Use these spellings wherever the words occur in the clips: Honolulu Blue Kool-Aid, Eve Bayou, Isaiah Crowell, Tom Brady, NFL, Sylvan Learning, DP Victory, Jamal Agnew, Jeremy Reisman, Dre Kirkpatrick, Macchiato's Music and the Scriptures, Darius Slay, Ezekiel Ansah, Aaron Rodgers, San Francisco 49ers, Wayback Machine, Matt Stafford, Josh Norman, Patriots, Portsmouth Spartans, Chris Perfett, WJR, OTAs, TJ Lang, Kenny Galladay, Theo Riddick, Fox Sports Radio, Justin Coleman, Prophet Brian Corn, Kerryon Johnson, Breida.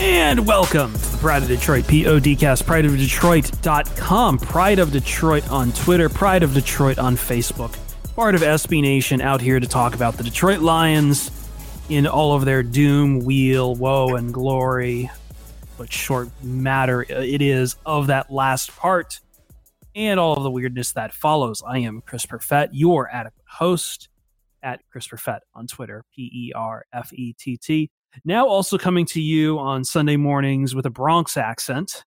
And welcome to the Pride of Detroit, PODcast, prideofdetroit.com, Pride of Detroit on Twitter, Pride of Detroit on Facebook. Part of SB Nation, out here to talk about the Detroit Lions in all of their doom, wheel, woe, and glory. But short matter it is of that last part and all of the weirdness that follows. I am Chris Perfett, your adequate host, at Chris Perfett on Twitter, P-E-R-F-E-T-T. Now also coming to you on Sunday mornings with a Bronx accent.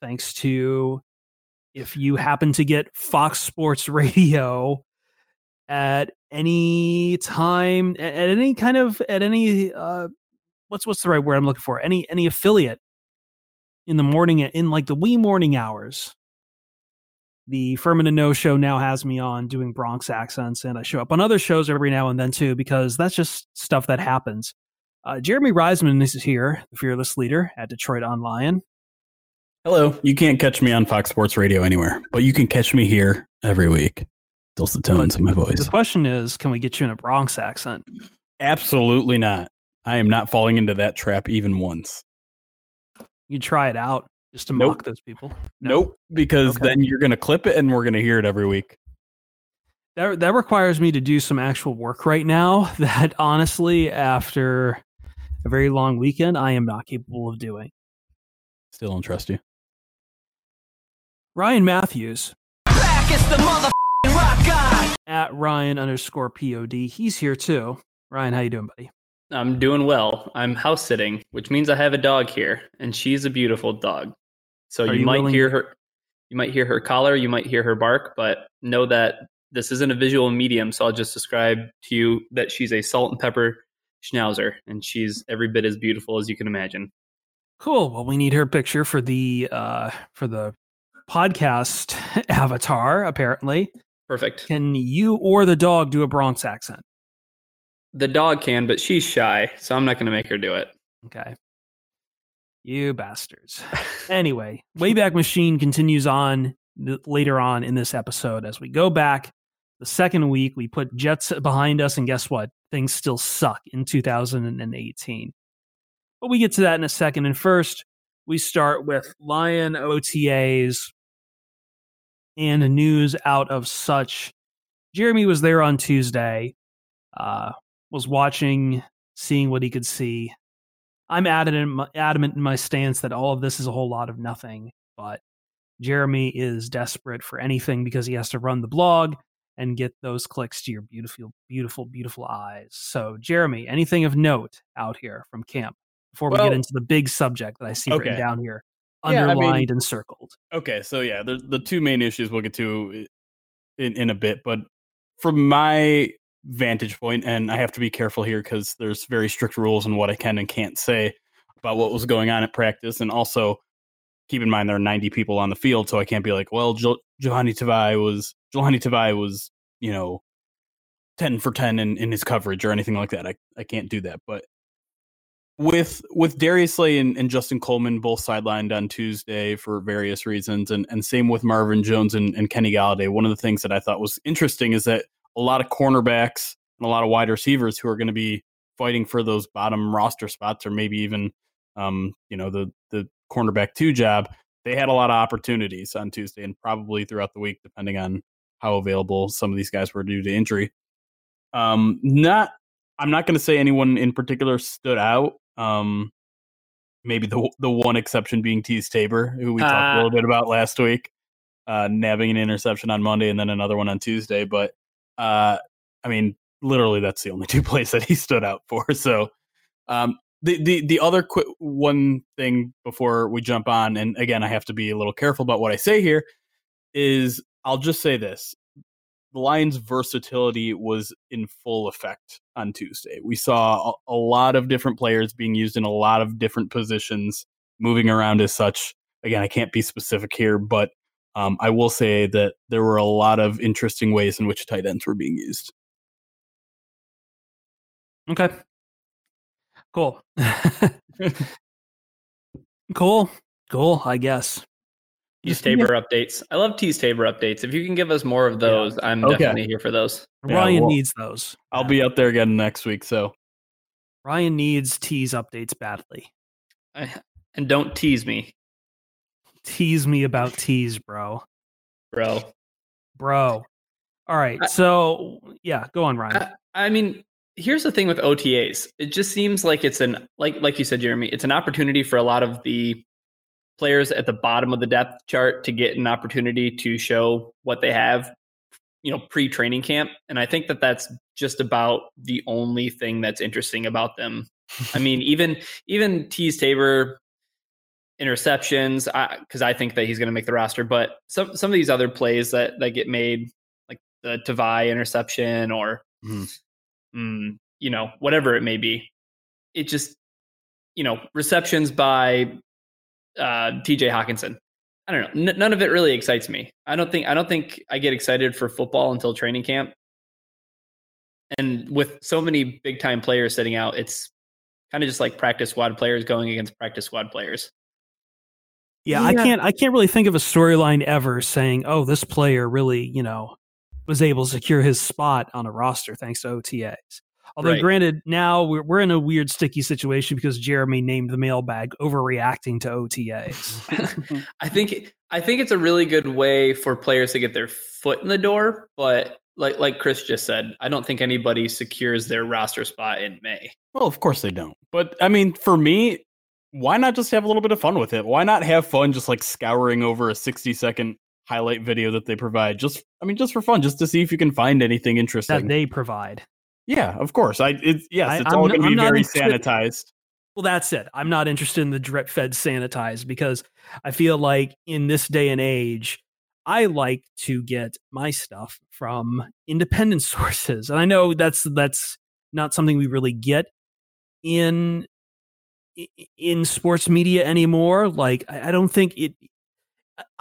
Thanks to, if you happen to get Fox Sports Radio at any time, at any kind of, at any, what's the right word I'm looking for? Any affiliate in the morning, in like the wee morning hours. The Furman and No show now has me on doing Bronx accents, and I show up on other shows every now and then too, because that's just stuff that happens. Jeremy Reisman is here, the fearless leader at Detroit Online. Hello. You can't catch me on Fox Sports Radio anywhere, but you can catch me here every week. Those are the tones of my voice. The question is, can we get you in a Bronx accent? Absolutely not. I am not falling into that trap even once. You try it out. Just to mock those people? No. Nope, because then you're going to clip it and we're going to hear it every week. That requires me to do some actual work right now that, honestly, after a very long weekend, I am not capable of doing. Still don't trust you. Ryan Matthews. Back is the motherfucking rock guy. At Ryan_POD. He's here, too. Ryan, how you doing, buddy? I'm doing well. I'm house sitting, which means I have a dog here, and she's a beautiful dog. So you might hear her collar, you might hear her bark, but know that this isn't a visual medium, so I'll just describe to you that she's a salt and pepper schnauzer, and she's every bit as beautiful as you can imagine. Cool. Well, we need her picture for the podcast avatar, apparently. Perfect. Can you or the dog do a Bronx accent? The dog can, but she's shy, so I'm not going to make her do it. Okay. You bastards. Anyway, Wayback Machine continues on later on in this episode. As we go back the second week, we put Jets behind us, and guess what? Things still suck in 2018. But we get to that in a second. And first, we start with Lion OTAs and news out of such. Jeremy was there on Tuesday. Was watching, seeing what he could see. I'm adamant in my stance that all of this is a whole lot of nothing, but Jeremy is desperate for anything because he has to run the blog and get those clicks to your beautiful, beautiful, beautiful eyes. So, Jeremy, anything of note out here from camp before we get into the big subject that I see written down here, underlined and circled? Okay, so yeah, the two main issues we'll get to in a bit, but from my vantage point, and I have to be careful here because there's very strict rules on what I can and can't say about what was going on at practice, and also keep in mind there are 90 people on the field, so I can't be like, well, Jahlani Tavai was, you know, 10 for 10 in his coverage or anything like that. I can't do that, but With Darius Slay and Justin Coleman both sidelined on Tuesday for various reasons, and same with Marvin Jones and Kenny Galladay, one of the things that I thought was interesting is that a lot of cornerbacks and a lot of wide receivers who are going to be fighting for those bottom roster spots, or maybe even the cornerback 2 job, they had a lot of opportunities on Tuesday and probably throughout the week, depending on how available some of these guys were due to injury. I'm not going to say anyone in particular stood out. Maybe the one exception being Teez Tabor, who we talked a little bit about last week, nabbing an interception on Monday and then another one on Tuesday. But I mean, literally, that's the only 2 plays that he stood out for. So the other one thing before we jump on, and again, I have to be a little careful about what I say here, is I'll just say this. The Lions' versatility was in full effect on Tuesday. We saw a lot of different players being used in a lot of different positions, moving around as such. Again, I can't be specific here, but I will say that there were a lot of interesting ways in which tight ends were being used. Okay. Cool. Cool, I guess. Teez Tabor updates. I love Teez Tabor updates. If you can give us more of those, I'm definitely here for those. Ryan needs those. I'll be up there again next week. So Ryan needs tease updates badly. And don't tease me. Tease me about tease, bro. All right. So go on, Ryan. I mean, here's the thing with OTAs. It just seems like it's like you said, Jeremy, it's an opportunity for a lot of the players at the bottom of the depth chart to get an opportunity to show what they have, pre-training camp. And I think that that's just about the only thing that's interesting about them. I mean, even Teez Tabor interceptions, because I think that he's going to make the roster, but some of these other plays that get made, like the Tavai interception or, whatever it may be, it just, receptions by TJ Hawkinson. I don't know. None of it really excites me. I don't think I get excited for football until training camp. And with so many big time players sitting out, it's kind of just like practice squad players going against practice squad players. Yeah. I can't really think of a storyline ever saying, oh, this player really, was able to secure his spot on a roster thanks to OTAs. Although, granted, now we're in a weird sticky situation because Jeremy named the mailbag overreacting to OTAs. I think it's a really good way for players to get their foot in the door, but like Chris just said, I don't think anybody secures their roster spot in May. Well, of course they don't. But I mean, for me, why not just have a little bit of fun with it? Why not have fun just like scouring over a 60-second highlight video that they provide? Just for fun, just to see if you can find anything interesting that they provide. Yeah, of course. It's all going to be very sanitized. Well, that's it. I'm not interested in the drip-fed sanitized because I feel like in this day and age, I like to get my stuff from independent sources. And I know that's not something we really get in sports media anymore. Like, I don't think it...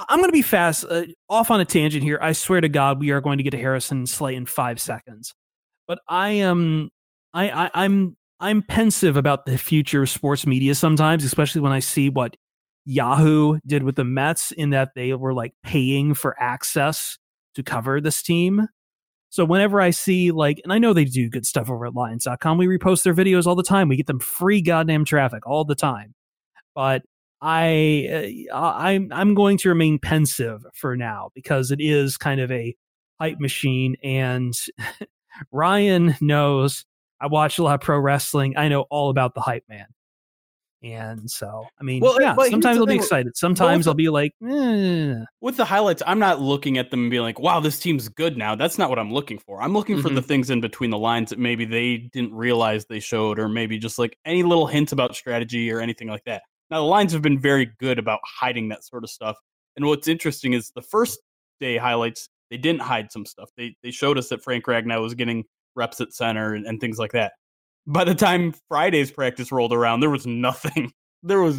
I'm going to be fast off on a tangent here. I swear to God, we are going to get to Harrison Slay in 5 seconds. But I'm pensive about the future of sports media sometimes, especially when I see what Yahoo did with the Mets in that they were like paying for access to cover this team. So whenever I see and I know they do good stuff over at Lions.com, we repost their videos all the time. We get them free goddamn traffic all the time. But I'm going to remain pensive for now because it is kind of a hype machine and. Ryan knows I watch a lot of pro wrestling. I know all about the hype man. And so, sometimes I'll be excited. Sometimes I'll be like, eh. With the highlights, I'm not looking at them and being like, wow, this team's good now. That's not what I'm looking for. I'm looking for the things in between the lines that maybe they didn't realize they showed, or maybe just like any little hints about strategy or anything like that. Now, the Lions have been very good about hiding that sort of stuff. And what's interesting is the first day highlights, they didn't hide some stuff. They showed us that Frank Ragnow was getting reps at center and things like that. By the time Friday's practice rolled around, there was nothing. No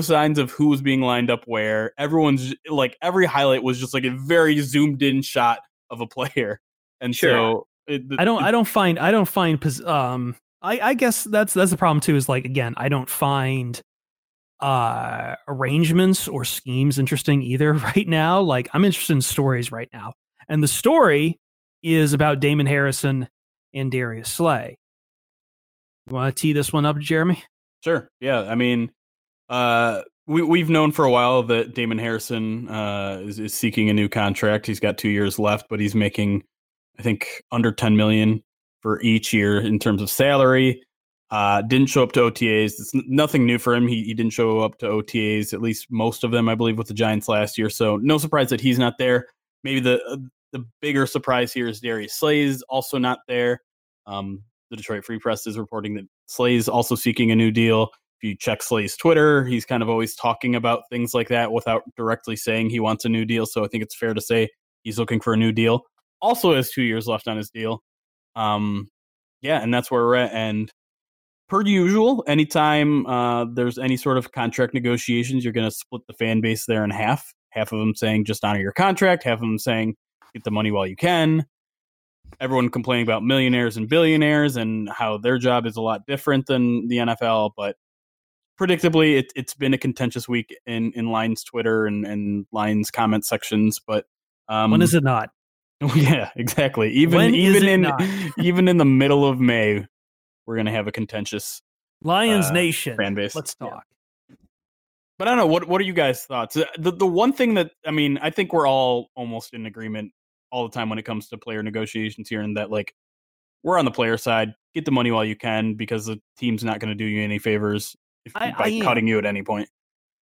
signs of who was being lined up where. Everyone's every highlight was just like a very zoomed in shot of a player. And so I don't find I guess that's the problem too, is like, again, I don't find arrangements or schemes interesting either right now. Like, I'm interested in stories right now. And the story is about Damon Harrison and Darius Slay. You want to tee this one up, Jeremy? Sure. Yeah. I mean, we've known for a while that Damon Harrison is seeking a new contract. He's got 2 years left, but he's making, I think, under $10 million for each year in terms of salary. Didn't show up to OTAs. It's nothing new for him. He didn't show up to OTAs, at least most of them, I believe, with the Giants last year. So no surprise that he's not there. Maybe the bigger surprise here is Darius Slay is also not there. The Detroit Free Press is reporting that Slay is also seeking a new deal. If you check Slay's Twitter, he's kind of always talking about things like that without directly saying he wants a new deal. So I think it's fair to say he's looking for a new deal. Also has 2 years left on his deal. And that's where we're at. And per usual, anytime there's any sort of contract negotiations, you're going to split the fan base there in half. Half of them saying just honor your contract. Half of them saying get the money while you can. Everyone complaining about millionaires and billionaires and how their job is a lot different than the NFL. But predictably, it's been a contentious week in Lions Twitter and Lions comment sections. But when is it not? Yeah, exactly. Even in the middle of May, we're going to have a contentious Lions Nation fan base. Let's talk. Yeah. But I don't know, what are you guys' thoughts? The one thing that, I mean, I think we're all almost in agreement all the time when it comes to player negotiations here, and that, like, we're on the player side, get the money while you can, because the team's not going to do you any favors cutting you at any point.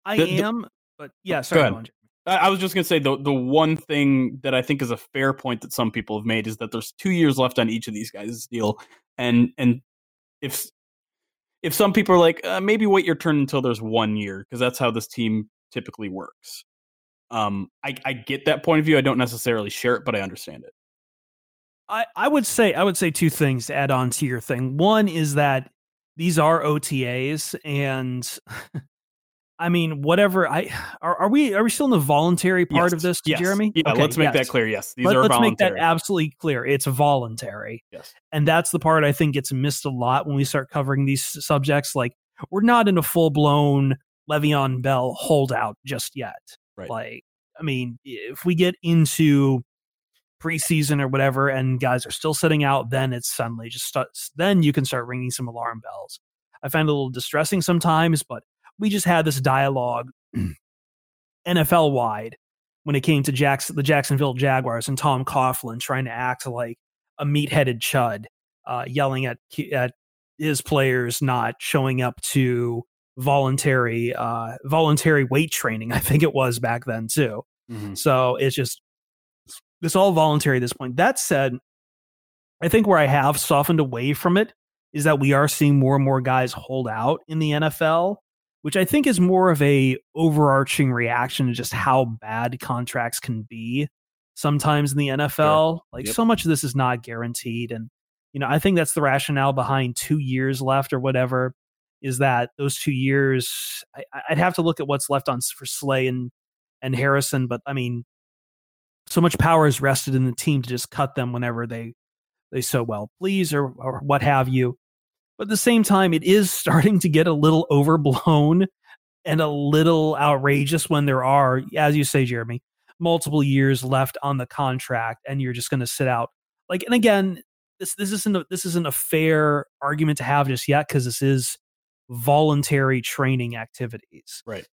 Go ahead. I was just going to say the one thing that I think is a fair point that some people have made is that there's 2 years left on each of these guys' deal. And if some people are like, maybe wait your turn until there's 1 year, because that's how this team typically works. I get that point of view. I don't necessarily share it, but I understand it. I would say two things to add on to your thing. One is that these are OTAs, and I mean, whatever. Are we still in the voluntary part of this, Jeremy? Yeah, okay, let's make that clear. Yes, these are voluntary. Let's make that absolutely clear. It's voluntary. Yes, and that's the part I think gets missed a lot when we start covering these subjects. Like, we're not in a full blown Le'Veon Bell holdout just yet. Right. Like, I mean, if we get into preseason or whatever, and guys are still sitting out, then it's suddenly then you can start ringing some alarm bells. I find it a little distressing sometimes, but we just had this dialogue NFL-wide when it came to the Jacksonville Jaguars and Tom Coughlin trying to act like a meat-headed chud, yelling at his players not showing up to voluntary weight training, I think it was back then too. Mm-hmm. So it's all voluntary at this point. That said, I think where I have softened away from it is that we are seeing more and more guys hold out in the NFL, which I think is more of a overarching reaction to just how bad contracts can be sometimes in the NFL. Yeah. Like, so much of this is not guaranteed. And, you know, I think that's the rationale behind 2 years left or whatever, is that those 2 years, I'd have to look at what's left on for Slay and Harrison. But I mean, so much power is rested in the team to just cut them whenever they so well please or what have you. But at the same time, it is starting to get a little overblown and a little outrageous when there are, as you say, Jeremy, multiple years left on the contract, and you're just going to sit out. Like, and again, this isn't a fair argument to have just yet, because this is voluntary training activities. Right.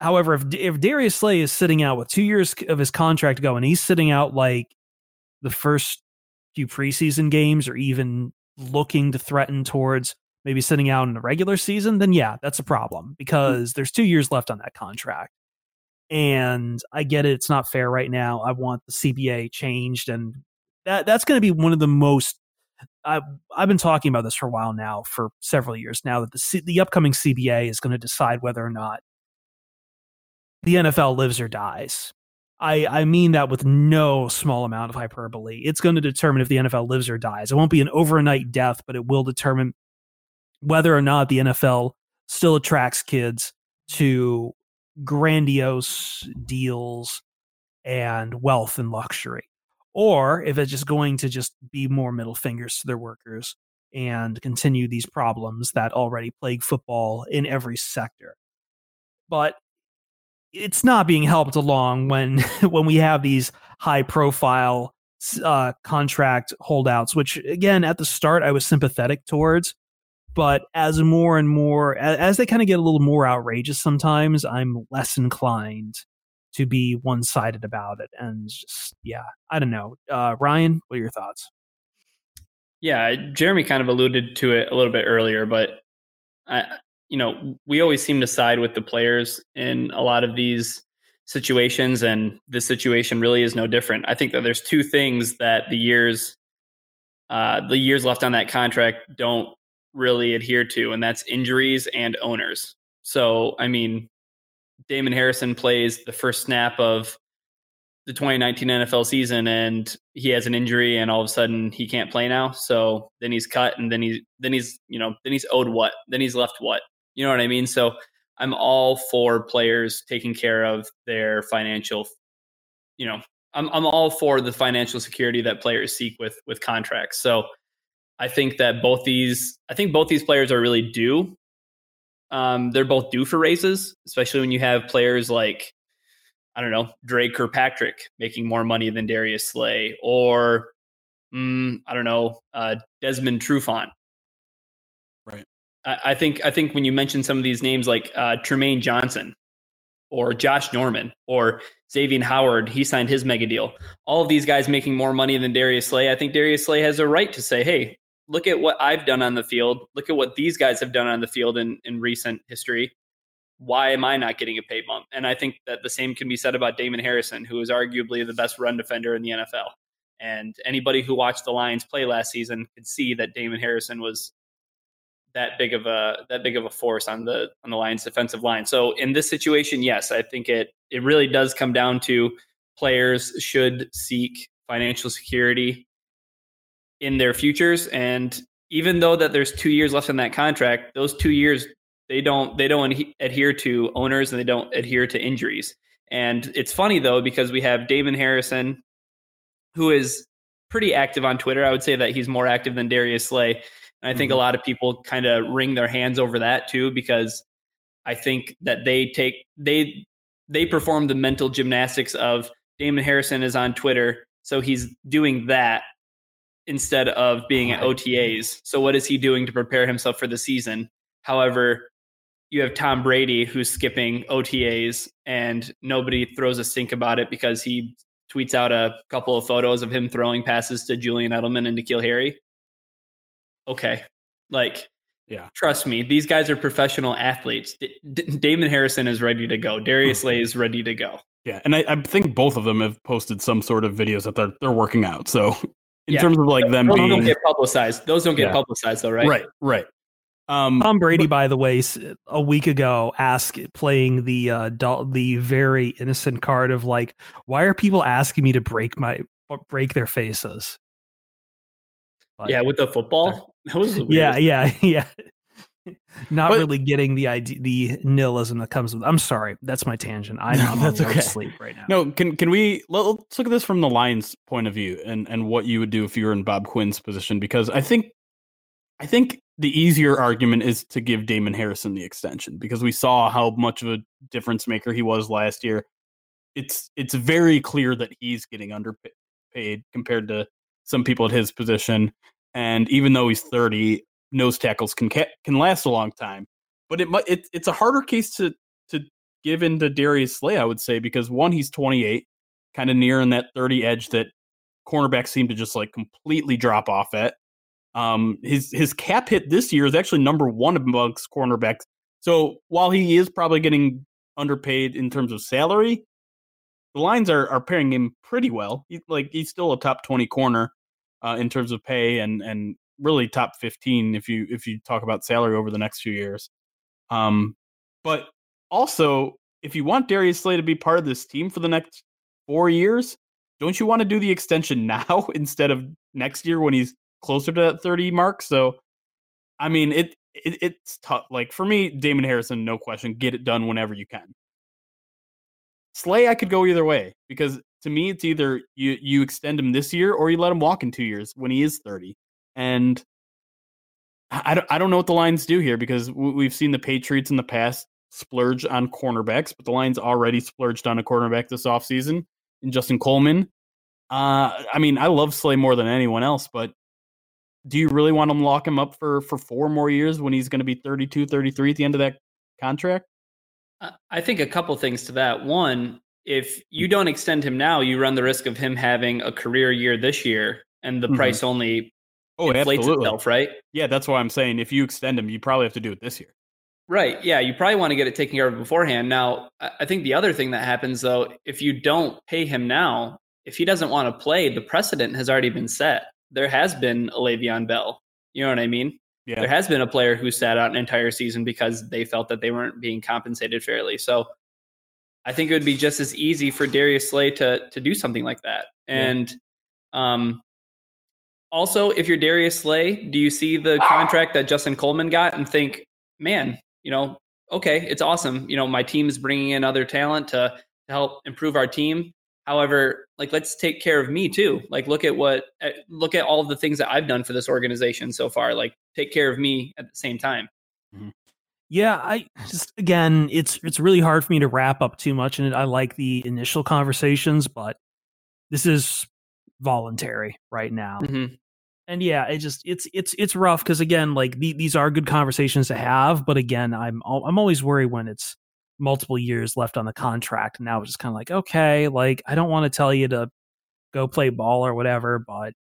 However, if Darius Slay is sitting out with 2 years of his contract to go, and he's sitting out like the first few preseason games, or even looking to threaten towards maybe sitting out in the regular season, then yeah, that's a problem, because there's 2 years left on that contract. And I get it. It's not fair right now. I want the CBA changed. And that's going to be one of the most, I've been talking about this for a while now, for several years now, that the upcoming CBA is going to decide whether or not the NFL lives or dies. I mean that with no small amount of hyperbole. It's going to determine if the NFL lives or dies. It won't be an overnight death, but it will determine whether or not the NFL still attracts kids to grandiose deals and wealth and luxury, or if it's just going to just be more middle fingers to their workers and continue these problems that already plague football in every sector. But it's not being helped along when we have these high-profile contract holdouts, which, again, at the start I was sympathetic towards. But as more and more, as they kind of get a little more outrageous sometimes, I'm less inclined to be one-sided about it. And just, yeah, I don't know. Ryan, what are your thoughts? Yeah, Jeremy kind of alluded to it a little bit earlier, but we always seem to side with the players in a lot of these situations, and this situation really is no different. I think that there's two things that the years left on that contract don't really adhere to, and that's injuries and owners. So, I mean, Damon Harrison plays the first snap of the 2019 NFL season and he has an injury and all of a sudden he can't play now. So then he's cut and then he's owed what? Then he's left what? You know what I mean? So I'm all for players taking care of their financial, I'm all for the financial security that players seek with contracts. So I think that both these players are really due. They're both due for raises, especially when you have players like, I don't know, Dre Kirkpatrick making more money than Darius Slay, or Desmond Trufant. Right. I think when you mention some of these names like Tremaine Johnson or Josh Norman or Xavier Howard, he signed his mega deal. All of these guys making more money than Darius Slay. I think Darius Slay has a right to say, hey, look at what I've done on the field. Look at what these guys have done on the field in recent history. Why am I not getting a pay bump? And I think that the same can be said about Damon Harrison, who is arguably the best run defender in the NFL. And anybody who watched the Lions play last season could see that Damon Harrison was that big of a force on the Lions defensive line. So in this situation, yes, I think it really does come down to players should seek financial security in their futures. And even though that there's 2 years left in that contract, those 2 years, they don't adhere to owners and they don't adhere to injuries. And it's funny though, because we have Damon Harrison, who is pretty active on Twitter. I would say that he's more active than Darius Slay. And I think a lot of people kind of wring their hands over that too, because I think that they perform the mental gymnastics of Damon Harrison is on Twitter. So he's doing that instead of being at OTAs. So what is he doing to prepare himself for the season? However, you have Tom Brady who's skipping OTAs and nobody throws a stink about it because he tweets out a couple of photos of him throwing passes to Julian Edelman and N'Keal Harry. Okay. Like, yeah, trust me, these guys are professional athletes. Damon Harrison is ready to go. Darius Slay is ready to go. Yeah. And I think both of them have posted some sort of videos that they're working out. So in terms of like them being... don't get publicized. Those don't get publicized though, right? Right. Tom Brady, by the way, a week ago, playing the very innocent card of like, why are people asking me to break their faces? But, yeah, with the football. That was the weirdest. Really getting the idea, the nihilism that comes with. I'm sorry, that's my tangent. That's okay. Sleep right now. No, can we? Let's look at this from the Lions' point of view and what you would do if you were in Bob Quinn's position, because I think the easier argument is to give Damon Harrison the extension because we saw how much of a difference maker he was last year. It's very clear that he's getting underpaid compared to some people at his position. And even though he's 30, nose tackles can last a long time, but it's a harder case to give into Darius Slay, I would say, because one, he's 28, kind of near in that 30 edge that cornerbacks seem to just like completely drop off at. His cap hit this year is actually number one amongst cornerbacks. So while he is probably getting underpaid in terms of salary, the Lions are paying him pretty well. He's still a top 20 corner in terms of pay and really top 15 if you talk about salary over the next few years. But also, if you want Darius Slay to be part of this team for the next 4 years, don't you want to do the extension now instead of next year when he's closer to that 30 mark? So, I mean, it's tough. Like, for me, Damon Harrison, no question, get it done whenever you can. Slay, I could go either way, because to me, it's either you extend him this year or you let him walk in 2 years when he is 30. And I don't know what the Lions do here, because we've seen the Patriots in the past splurge on cornerbacks, but the Lions already splurged on a cornerback this offseason in Justin Coleman. I mean, I love Slay more than anyone else, but do you really want to lock him up for 4 more years when he's going to be 32, 33 at the end of that contract? I think a couple things to that. One, if you don't extend him now, you run the risk of him having a career year this year, and the price only inflates itself, right? Yeah, that's why I'm saying if you extend him, you probably have to do it this year. Right, yeah, you probably want to get it taken care of beforehand. Now, I think the other thing that happens, though, if you don't pay him now, if he doesn't want to play, the precedent has already been set. There has been a Le'Veon Bell. You know what I mean? Yeah. There has been a player who sat out an entire season because they felt that they weren't being compensated fairly. So I think it would be just as easy for Darius Slay to do something like that. And also, if you're Darius Slay, do you see the contract that Justin Coleman got and think, man, you know, okay, it's awesome. You know, my team is bringing in other talent to help improve our team. However, like, let's take care of me too. Like, look at all of the things that I've done for this organization so far. Like, take care of me at the same time. Yeah, I just, again, it's really hard for me to wrap up too much in it. I like the initial conversations, but this is voluntary right now. And yeah, it just, it's rough. 'Cause again, like these are good conversations to have, but again, I'm always worried when it's multiple years left on the contract. And now it's just kind of like, okay, like, I don't want to tell you to go play ball or whatever, but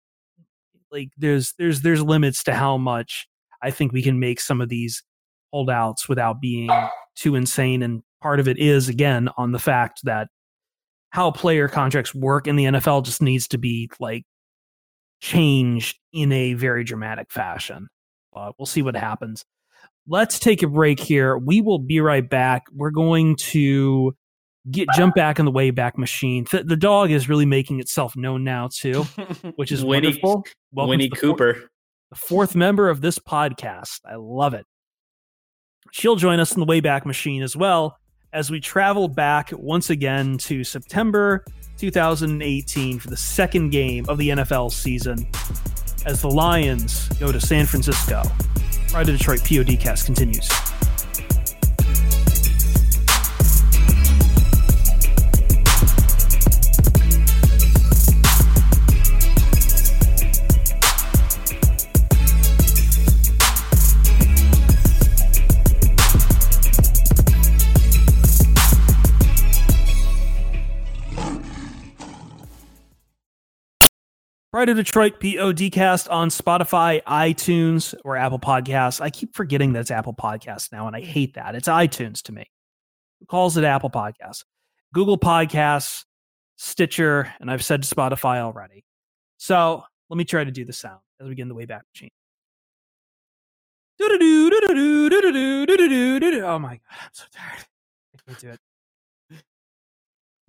like there's limits to how much I think we can make some of these holdouts without being too insane. And part of it is, again, on the fact that how player contracts work in the NFL just needs to be like changed in a very dramatic fashion. We'll see what happens. Let's take a break here. We will be right back. We're going to jump back in the Wayback Machine. The dog is really making itself known now, too, which is wonderful. Winnie Cooper. The fourth member of this podcast. I love it. She'll join us in the Wayback Machine as well as we travel back once again to September 2018 for the second game of the NFL season as the Lions go to San Francisco. Pride of Detroit PODcast continues. Pride of Detroit PODcast on Spotify, iTunes, or Apple Podcasts. I keep forgetting that it's Apple Podcasts now, and I hate that. It's iTunes to me. Who calls it Apple Podcasts? Google Podcasts, Stitcher, and I've said Spotify already. So let me try to do the sound as we get in the Wayback Machine. Oh my God, I'm so tired. I can't do it.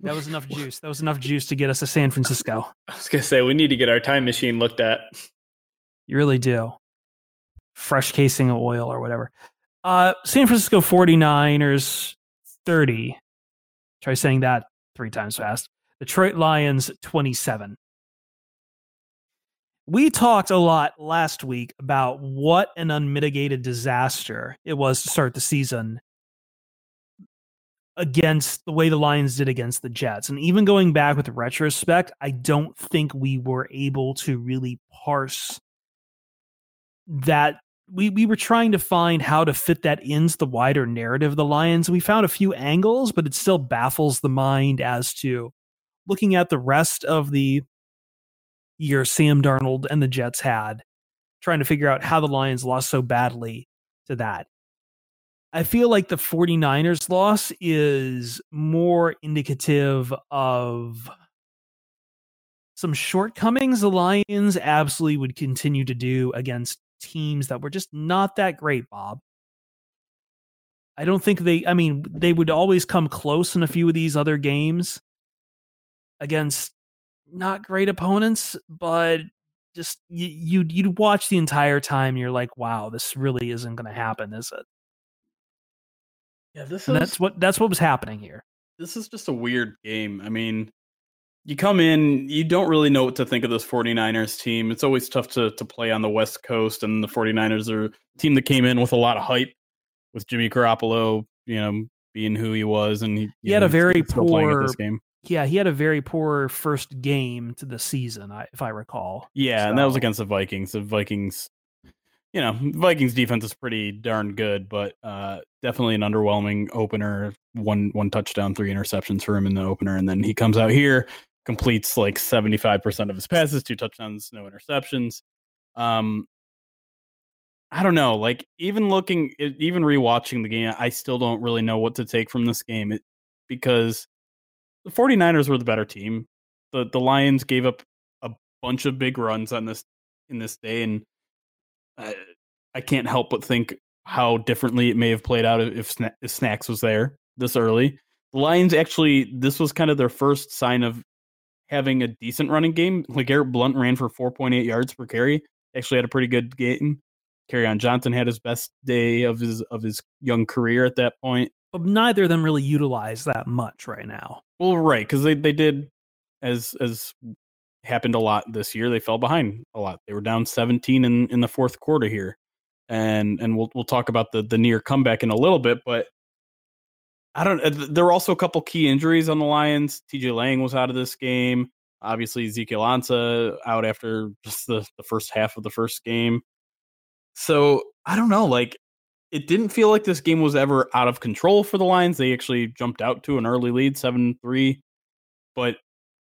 That was enough juice. That was enough juice to get us to San Francisco. I was going to say, we need to get our time machine looked at. You really do. Fresh casing of oil or whatever. San Francisco 49ers 30. Try saying that 3 times fast. Detroit Lions 27. We talked a lot last week about what an unmitigated disaster it was to start the season against the way the Lions did against the Jets. And even going back with retrospect, I don't think we were able to really parse that. We were trying to find how to fit that into the wider narrative of the Lions. We found a few angles, but it still baffles the mind as to looking at the rest of the year Sam Darnold and the Jets had, trying to figure out how the Lions lost so badly to that. I feel like the 49ers loss is more indicative of some shortcomings the Lions absolutely would continue to do against teams that were just not that great, Bob. I don't think they would always come close in a few of these other games against not great opponents, but just you'd watch the entire time. And you're like, wow, this really isn't going to happen, is it? Yeah, that's what was happening here. This is just a weird game. I mean, You come in, you don't really know what to think of this 49ers team. It's always tough to play on the West Coast, and the 49ers are a team that came in with a lot of hype with Jimmy Garoppolo, you know, being who he was, and he had a very poor first game to the season, if I recall. Yeah, so. And that was against the Vikings. The Vikings, you know, Vikings defense is pretty darn good, but definitely an underwhelming opener. One touchdown, 3 interceptions for him in the opener, and then he comes out here, completes like 75% of his passes, 2 touchdowns, no interceptions. I don't know. Like, even rewatching the game, I still don't really know what to take from this game because the 49ers were the better team. The Lions gave up a bunch of big runs in this day, and I can't help but think how differently it may have played out if Snacks was there this early. The Lions actually, this was kind of their first sign of having a decent running game. LeGarrette Blount ran for 4.8 yards per carry. Actually had a pretty good game. Kerryon Johnson had his best day of his young career at that point. But neither of them really utilize that much right now. Well, right, because they did, as happened a lot this year, they fell behind a lot. They were down 17 in the fourth quarter here. And we'll talk about the near comeback in a little bit, but there were also a couple key injuries on the Lions. TJ Lang was out of this game. Obviously, Ezekiel Ansah out after just the first half of the first game. So I don't know, like, it didn't feel like this game was ever out of control for the Lions. They actually jumped out to an early lead, 7-3. But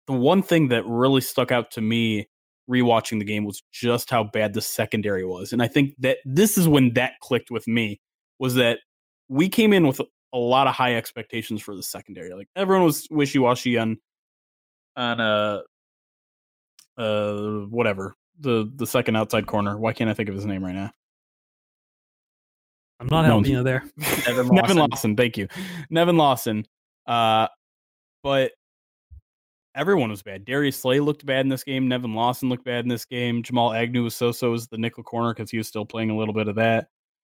the one thing that really stuck out to me rewatching the game was just how bad the secondary was. And I think that this is when that clicked with me, was that we came in with a lot of high expectations for the secondary. Like, everyone was wishy-washy on whatever. The second outside corner. Why can't I think of his name right now? I'm not helping you there. Nevin Lawson. Thank you. Nevin Lawson. But everyone was bad. Darius Slay looked bad in this game. Nevin Lawson looked bad in this game. Jamal Agnew was so-so as the nickel corner because he was still playing a little bit of that.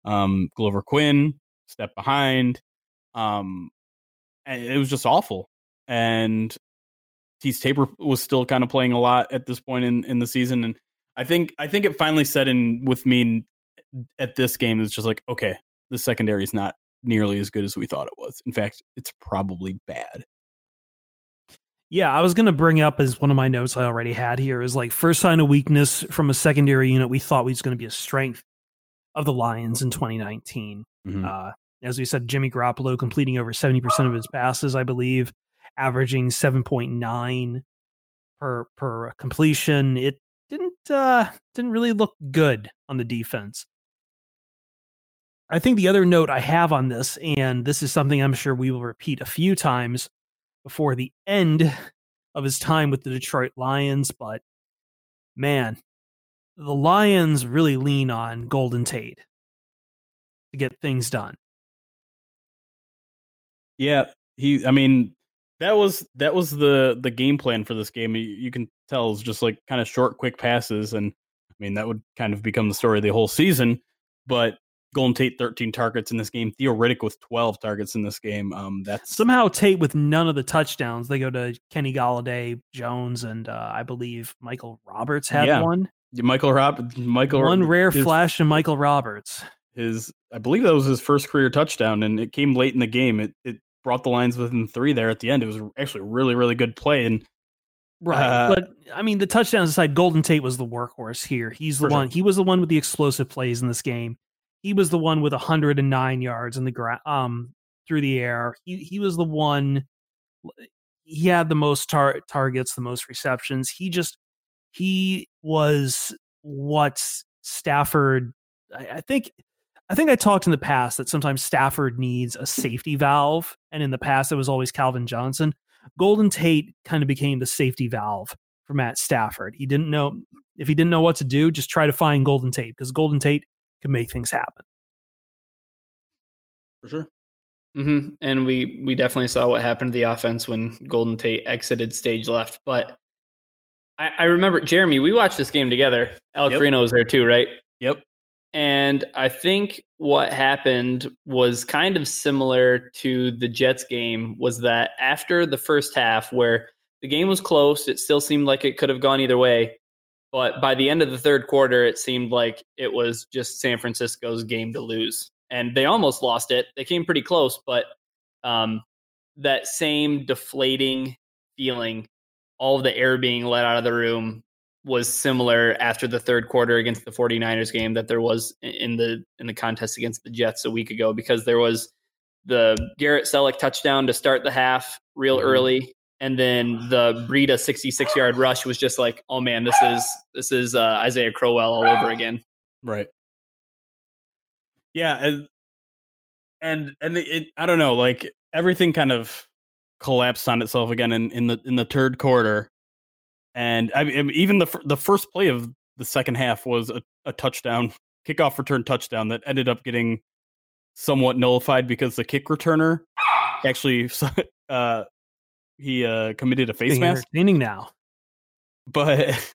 Glover Quinn stepped behind. And it was just awful. And Teez Tabor was still kind of playing a lot at this point in the season. And I think it finally set in with me at this game. It's just like, okay, the secondary is not nearly as good as we thought it was. In fact, it's probably bad. Yeah, I was going to bring up as one of my notes I already had here is like first sign of weakness from a secondary unit we thought was going to be a strength of the Lions in 2019. Mm-hmm. As we said, Jimmy Garoppolo completing over 70% of his passes, I believe, averaging 7.9 per completion. It didn't really look good on the defense. I think the other note I have on this, and this is something I'm sure we will repeat a few times before the end of his time with the Detroit Lions, but man, the Lions really lean on Golden Tate to get things done. Yeah, that was the game plan for this game. You can tell it's just like kind of short, quick passes. And I mean, that would kind of become the story of the whole season. But Golden Tate, 13 targets in this game. Theo Riddick with 12 targets in this game. That's somehow Tate with none of the touchdowns. They go to Kenny Galladay, Jones, and I believe Michael Roberts had one. Flash and Michael Roberts. I believe that was his first career touchdown, and it came late in the game. It brought the Lions within 3 there at the end. It was actually really, really good play. And right. But I mean, the touchdowns aside, Golden Tate was the workhorse here. He's the one. Sure. He was the one with the explosive plays in this game. He was the one with 109 yards in the ground, through the air. He was the one. He had the most targets, the most receptions. He was what Stafford. I think I talked in the past that sometimes Stafford needs a safety valve, and in the past it was always Calvin Johnson. Golden Tate kind of became the safety valve for Matt Stafford. If he didn't know what to do, just try to find Golden Tate, because Golden Tate can make things happen. For sure. Mm-hmm. And we definitely saw what happened to the offense when Golden Tate exited stage left. But I remember, Jeremy, we watched this game together. Alec Reno was there too, right? Yep. And I think what happened was kind of similar to the Jets game, was that after the first half where The game was close. It still seemed like it could have gone either way. But by the end of the third quarter, it seemed like it was just San Francisco's game to lose. And they almost lost it. They came pretty close, but that same deflating feeling, all of the air being let out of the room, was similar after the third quarter against the 49ers game that there was in the contest against the Jets a week ago, because there was the Garrett Selleck touchdown to start the half real early. And then the Breida 66-yard rush was just like, oh man, this is Isaiah Crowell all over again. Right. Yeah. And I don't know, like everything kind of collapsed on itself again in the third quarter. And I mean, even the first play of the second half was a touchdown, kickoff return touchdown that ended up getting somewhat nullified because the kick returner actually he committed a face mask. Entertaining now, but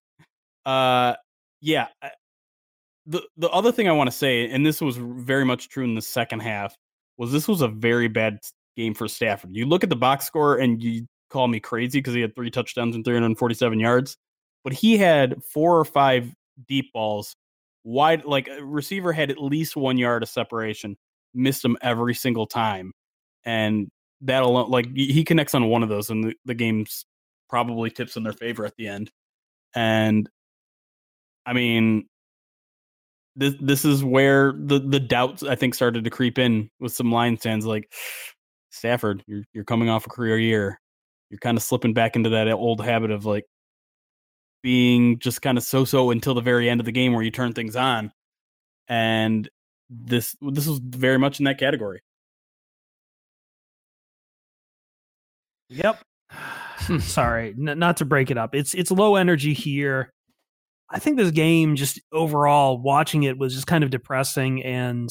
yeah. The other thing I want to say, and this was very much true in the second half, was this was a very bad game for Stafford. You look at the box score and you call me crazy because he had 3 touchdowns and 347 yards, but he had 4 or 5 deep balls wide. Like, a receiver had at least 1 yard of separation, missed him every single time. And that alone, like, he connects on one of those and the game's probably tips in their favor at the end. And I mean, this is where the doubts, I think, started to creep in with some line stands like, Stafford, you're coming off a career year. You're kind of slipping back into that old habit of like being just kind of so-so until the very end of the game where you turn things on. And this was very much in that category. Yep. Sorry, not to break it up. It's low energy here. I think this game, just overall watching it, was just kind of depressing, and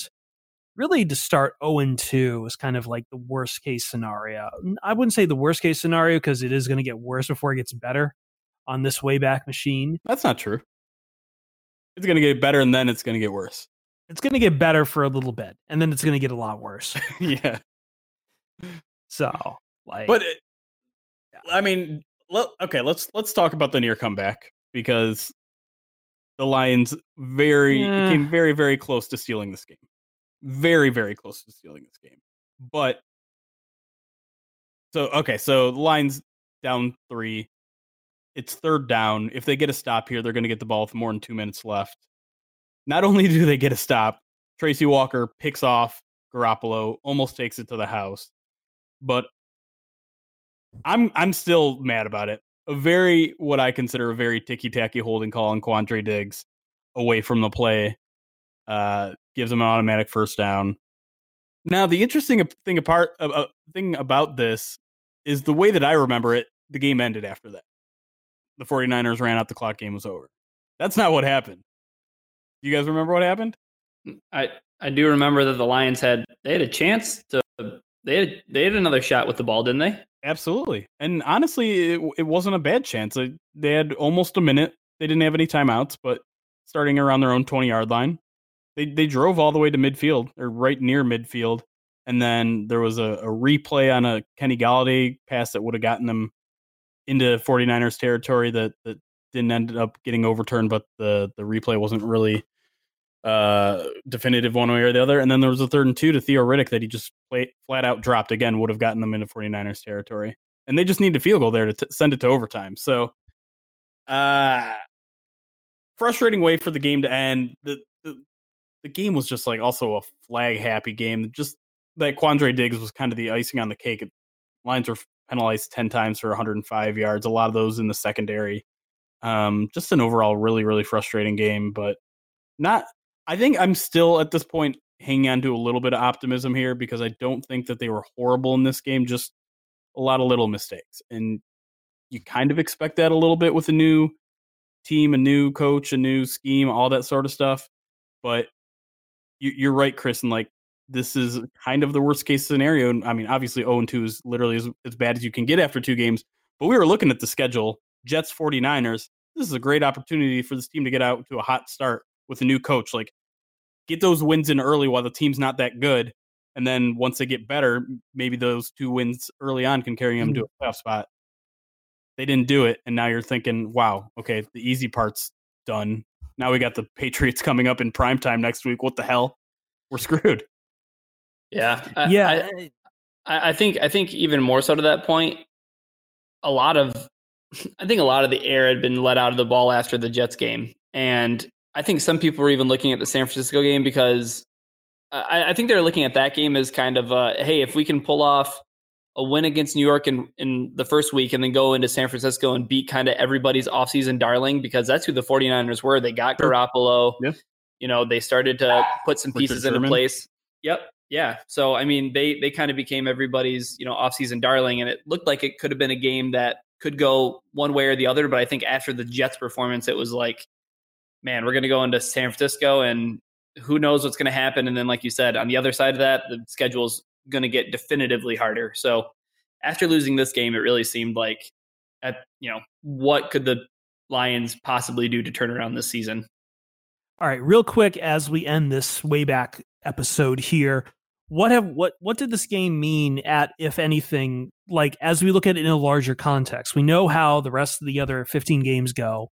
really to start 0-2 is kind of like the worst case scenario. I wouldn't say the worst case scenario because it is going to get worse before it gets better on this way back machine. That's not true. It's going to get better and then it's going to get worse. It's going to get better for a little bit and then it's going to get a lot worse. Yeah. So, like, but it, yeah. I mean, okay, let's talk about the near comeback, because the Lions came very, very close to stealing this game. Very, very close to stealing this game. But so the Lions down 3. It's third down. If they get a stop here, they're going to get the ball with more than 2 minutes left. Not only do they get a stop, Tracy Walker picks off Garoppolo, almost takes it to the house. But I'm still mad about it. What I consider a very ticky-tacky holding call on Quandre Diggs away from the play. Gives him an automatic first down. Now, the interesting thing about this is the way that I remember it, the game ended after that. The 49ers ran out the clock, game was over. That's not what happened. You guys remember what happened? I do remember that the Lions had a chance to, they had another shot with the ball, didn't they? Absolutely. And honestly, it wasn't a bad chance. They had almost a minute. They didn't have any timeouts, but starting around their own 20-yard line, They drove all the way to midfield, or right near midfield, and then there was a replay on a Kenny Galladay pass that would have gotten them into 49ers territory that didn't end up getting overturned, but the replay wasn't really definitive one way or the other. And then there was a 3rd and 2 to Theo Riddick that he just flat out dropped, again, would have gotten them into 49ers territory. And they just need a field goal there to send it to overtime. So, frustrating way for the game to end. The game was just like also a flag happy game. Just that Quandre Diggs was kind of the icing on the cake. Lions were penalized 10 times for 105 yards. A lot of those in the secondary. Just an overall really, really frustrating game, but I think I'm still at this point hanging on to a little bit of optimism here, because I don't think that they were horrible in this game. Just a lot of little mistakes. And you kind of expect that a little bit with a new team, a new coach, a new scheme, all that sort of stuff. But you're right, Chris, and like this is kind of the worst case scenario. I mean, obviously 0-2 is literally as bad as you can get after 2 games, but we were looking at the schedule, Jets, 49ers. This is a great opportunity for this team to get out to a hot start with a new coach. Like, get those wins in early while the team's not that good, and then once they get better, maybe those 2 wins early on can carry them to a playoff spot. They didn't do it. And now you're thinking, wow, okay, the easy part's done. Now we got the Patriots coming up in primetime next week. What the hell? We're screwed. Yeah. I think even more so to that point, I think a lot of the air had been let out of the ball after the Jets game. And I think some people were even looking at the San Francisco game because I think they're looking at that game as kind of, hey, if we can pull off a win against New York in the first week and then go into San Francisco and beat kind of everybody's offseason darling, because that's who the 49ers were. They got Garoppolo. Yep. You know, they started to put some pieces into place. Yep. Yeah. So, I mean, they kind of became everybody's, you know, offseason darling, and it looked like it could have been a game that could go one way or the other. But I think after the Jets performance, it was like, man, we're going to go into San Francisco and who knows what's going to happen. And then, like you said, on the other side of that, the schedule's going to get definitively harder. So after losing this game, it really seemed like, what could the Lions possibly do to turn around this season? All right, real quick, as we end this way back episode here, what did this game mean at, if anything, like as we look at it in a larger context? We know how the rest of the other 15 games go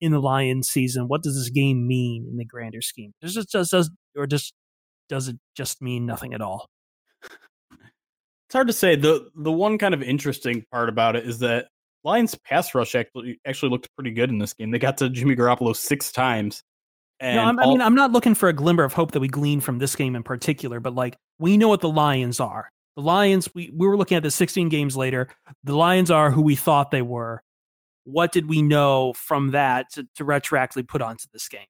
in the Lions season. What does this game mean in the grander scheme? Does it just mean nothing at all? It's hard to say. The one kind of interesting part about it is that Lions pass rush actually looked pretty good in this game. They got to Jimmy Garoppolo 6 times. I'm not looking for a glimmer of hope that we glean from this game in particular, but like we know what the Lions are. The Lions, we were looking at this 16 games later. The Lions are who we thought they were. What did we know from that to retroactively put onto this game?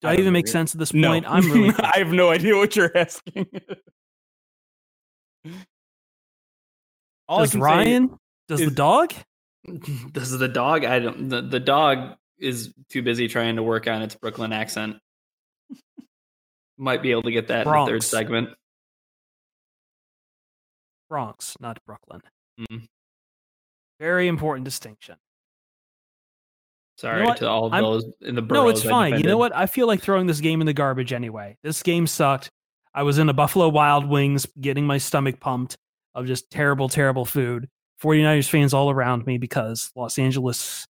Do I even make sense at this point? No. I'm really I have no idea what you're asking. Does the dog? I don't. The dog is too busy trying to work on its Brooklyn accent. Might be able to get that Bronx. In the third segment. Bronx, not Brooklyn. Mm-hmm. Very important distinction. Sorry to all of those in the boroughs. No, it's fine. You know what? I feel like throwing this game in the garbage anyway. This game sucked. I was in a Buffalo Wild Wings getting my stomach pumped of just terrible, terrible food. 49ers fans all around me because Los Angeles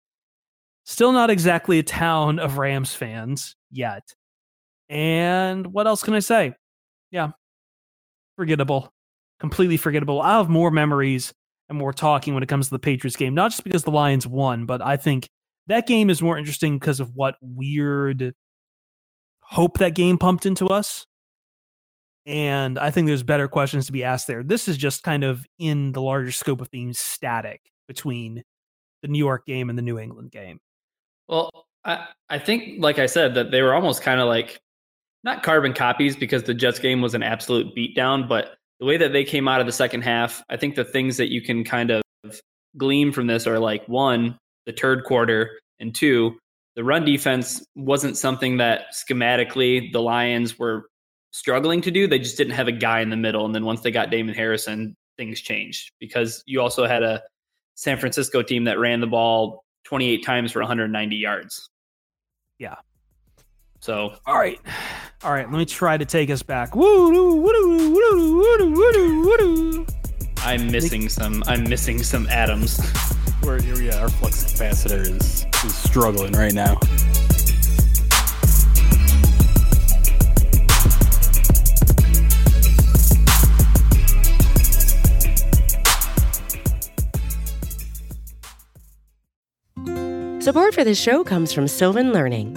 still not exactly a town of Rams fans yet. And what else can I say? Yeah. Forgettable. Completely forgettable. I'll have more memories and more talking when it comes to the Patriots game, not just because the Lions won, but I think that game is more interesting because of what weird hope that game pumped into us. And I think there's better questions to be asked there. This is just kind of in the larger scope of things static between the New York game and the New England game. Well, I think, like I said, that they were almost kind of like not carbon copies because the Jets game was an absolute beatdown, but the way that they came out of the second half, I think the things that you can kind of glean from this are like, one, the third quarter, and two, the run defense wasn't something that schematically the Lions were struggling to do. They just didn't have a guy in the middle. And then once they got Damon Harrison, things changed because you also had a San Francisco team that ran the ball 28 times for 190 yards. Yeah. So, all right. Let me try to take us back. Woo-doo. I'm missing some atoms. Yeah, our flux capacitor is struggling right now. Support for this show comes from Sylvan Learning.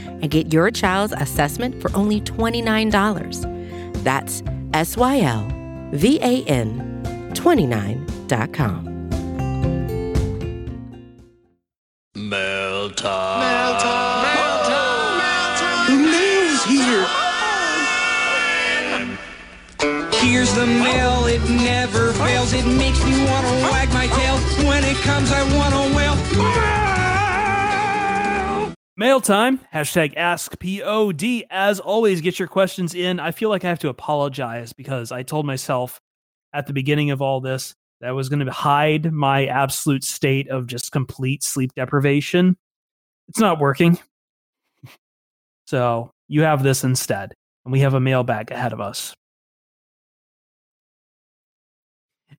and get your child's assessment for only $29. That's SYLVAN29.com. Mail time. Mail's here. Here's the mail, it never fails. It makes me want to wag my tail. When it comes, I want to wail. Mail time. Hashtag AskPOD. As always, get your questions in. I feel like I have to apologize because I told myself at the beginning of all this that I was going to hide my absolute state of just complete sleep deprivation. It's not working. So you have this instead. And we have a mailbag ahead of us.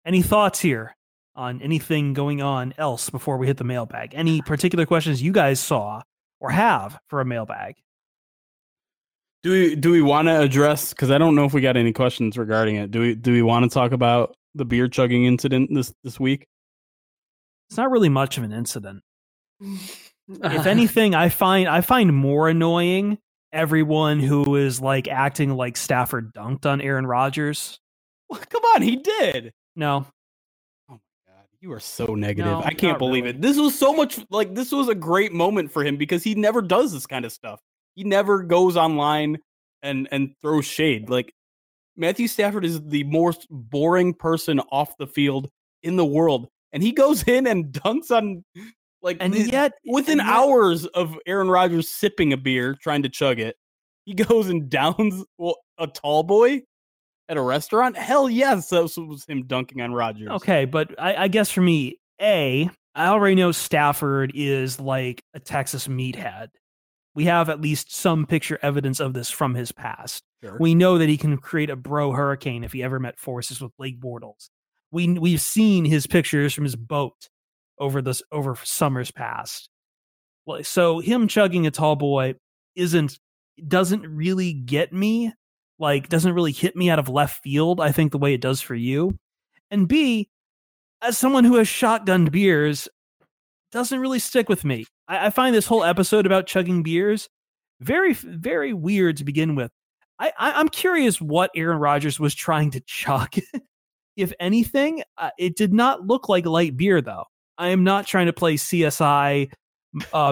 Any thoughts here on anything going on else before we hit the mailbag? Any particular questions you guys saw or have for a mailbag? Do we want to address, because I don't know if we got any questions regarding it. Do we want to talk about the beer chugging incident this week? It's not really much of an incident. If anything, I find more annoying everyone who is like acting like Stafford dunked on Aaron Rodgers. Well, come on, he did. No. Oh my God, you are so negative. No, I can't believe really. It. This was so much like this was a great moment for him because he never does this kind of stuff. He never goes online and throws shade. Like Matthew Stafford is the most boring person off the field in the world, and he goes in and dunks on. Like, and yet, within hours of Aaron Rodgers sipping a beer, trying to chug it, he goes and downs a tall boy at a restaurant? Hell yes, that was him dunking on Rodgers. Okay, but I guess for me, I already know Stafford is like a Texas meathead. We have at least some picture evidence of this from his past. Sure. We know that he can create a bro hurricane if he ever met forces with Blake Bortles. We've seen his pictures from his boat over summers past. So him chugging a tall boy doesn't really get me, like doesn't really hit me out of left field, I think, the way it does for you. And B, as someone who has shotgunned beers, doesn't really stick with me. I find this whole episode about chugging beers very, very weird to begin with. I'm curious what Aaron Rodgers was trying to chug. If anything, it did not look like light beer, though. I am not trying to play CSI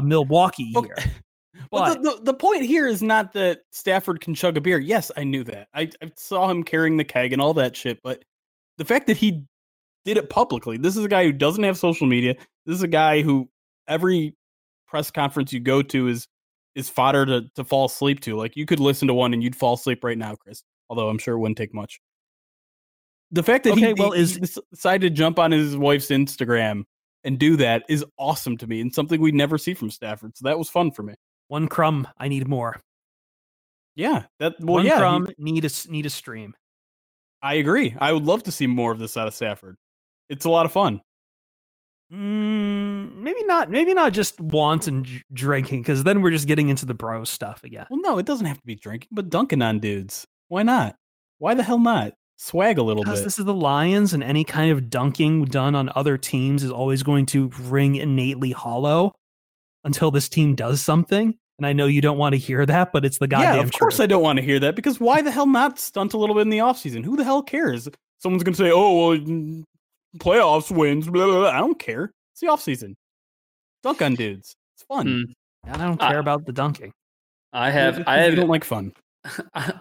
Milwaukee here. Okay. But the point here is not that Stafford can chug a beer. Yes, I knew that. I saw him carrying the keg and all that shit. But the fact that he did it publicly, this is a guy who doesn't have social media. This is a guy who every press conference you go to is fodder to fall asleep to. Like, you could listen to one and you'd fall asleep right now, Chris. Although I'm sure it wouldn't take much. The fact that he decided to jump on his wife's Instagram and do that is awesome to me and something we never see from Stafford. So that was fun for me. One crumb, I need more. Yeah, crumb need a stream. I agree. I would love to see more of this out of Stafford. It's a lot of fun. Maybe not just wanton drinking, because then we're just getting into the bro stuff again. Well, no, it doesn't have to be drinking, but dunking on dudes. Why not? Why the hell not? Swag a little bit. This is the Lions, and any kind of dunking done on other teams is always going to ring innately hollow until this team does something. And I know you don't want to hear that, but it's the goddamn truth. Yeah, of course I don't want to hear that, because why the hell not stunt a little bit in the offseason? Who the hell cares? Someone's going to say, oh, well, playoffs, wins, blah, blah, blah. I don't care. It's the offseason. Dunk on dudes. It's fun. And I don't care about the dunking. I don't like fun.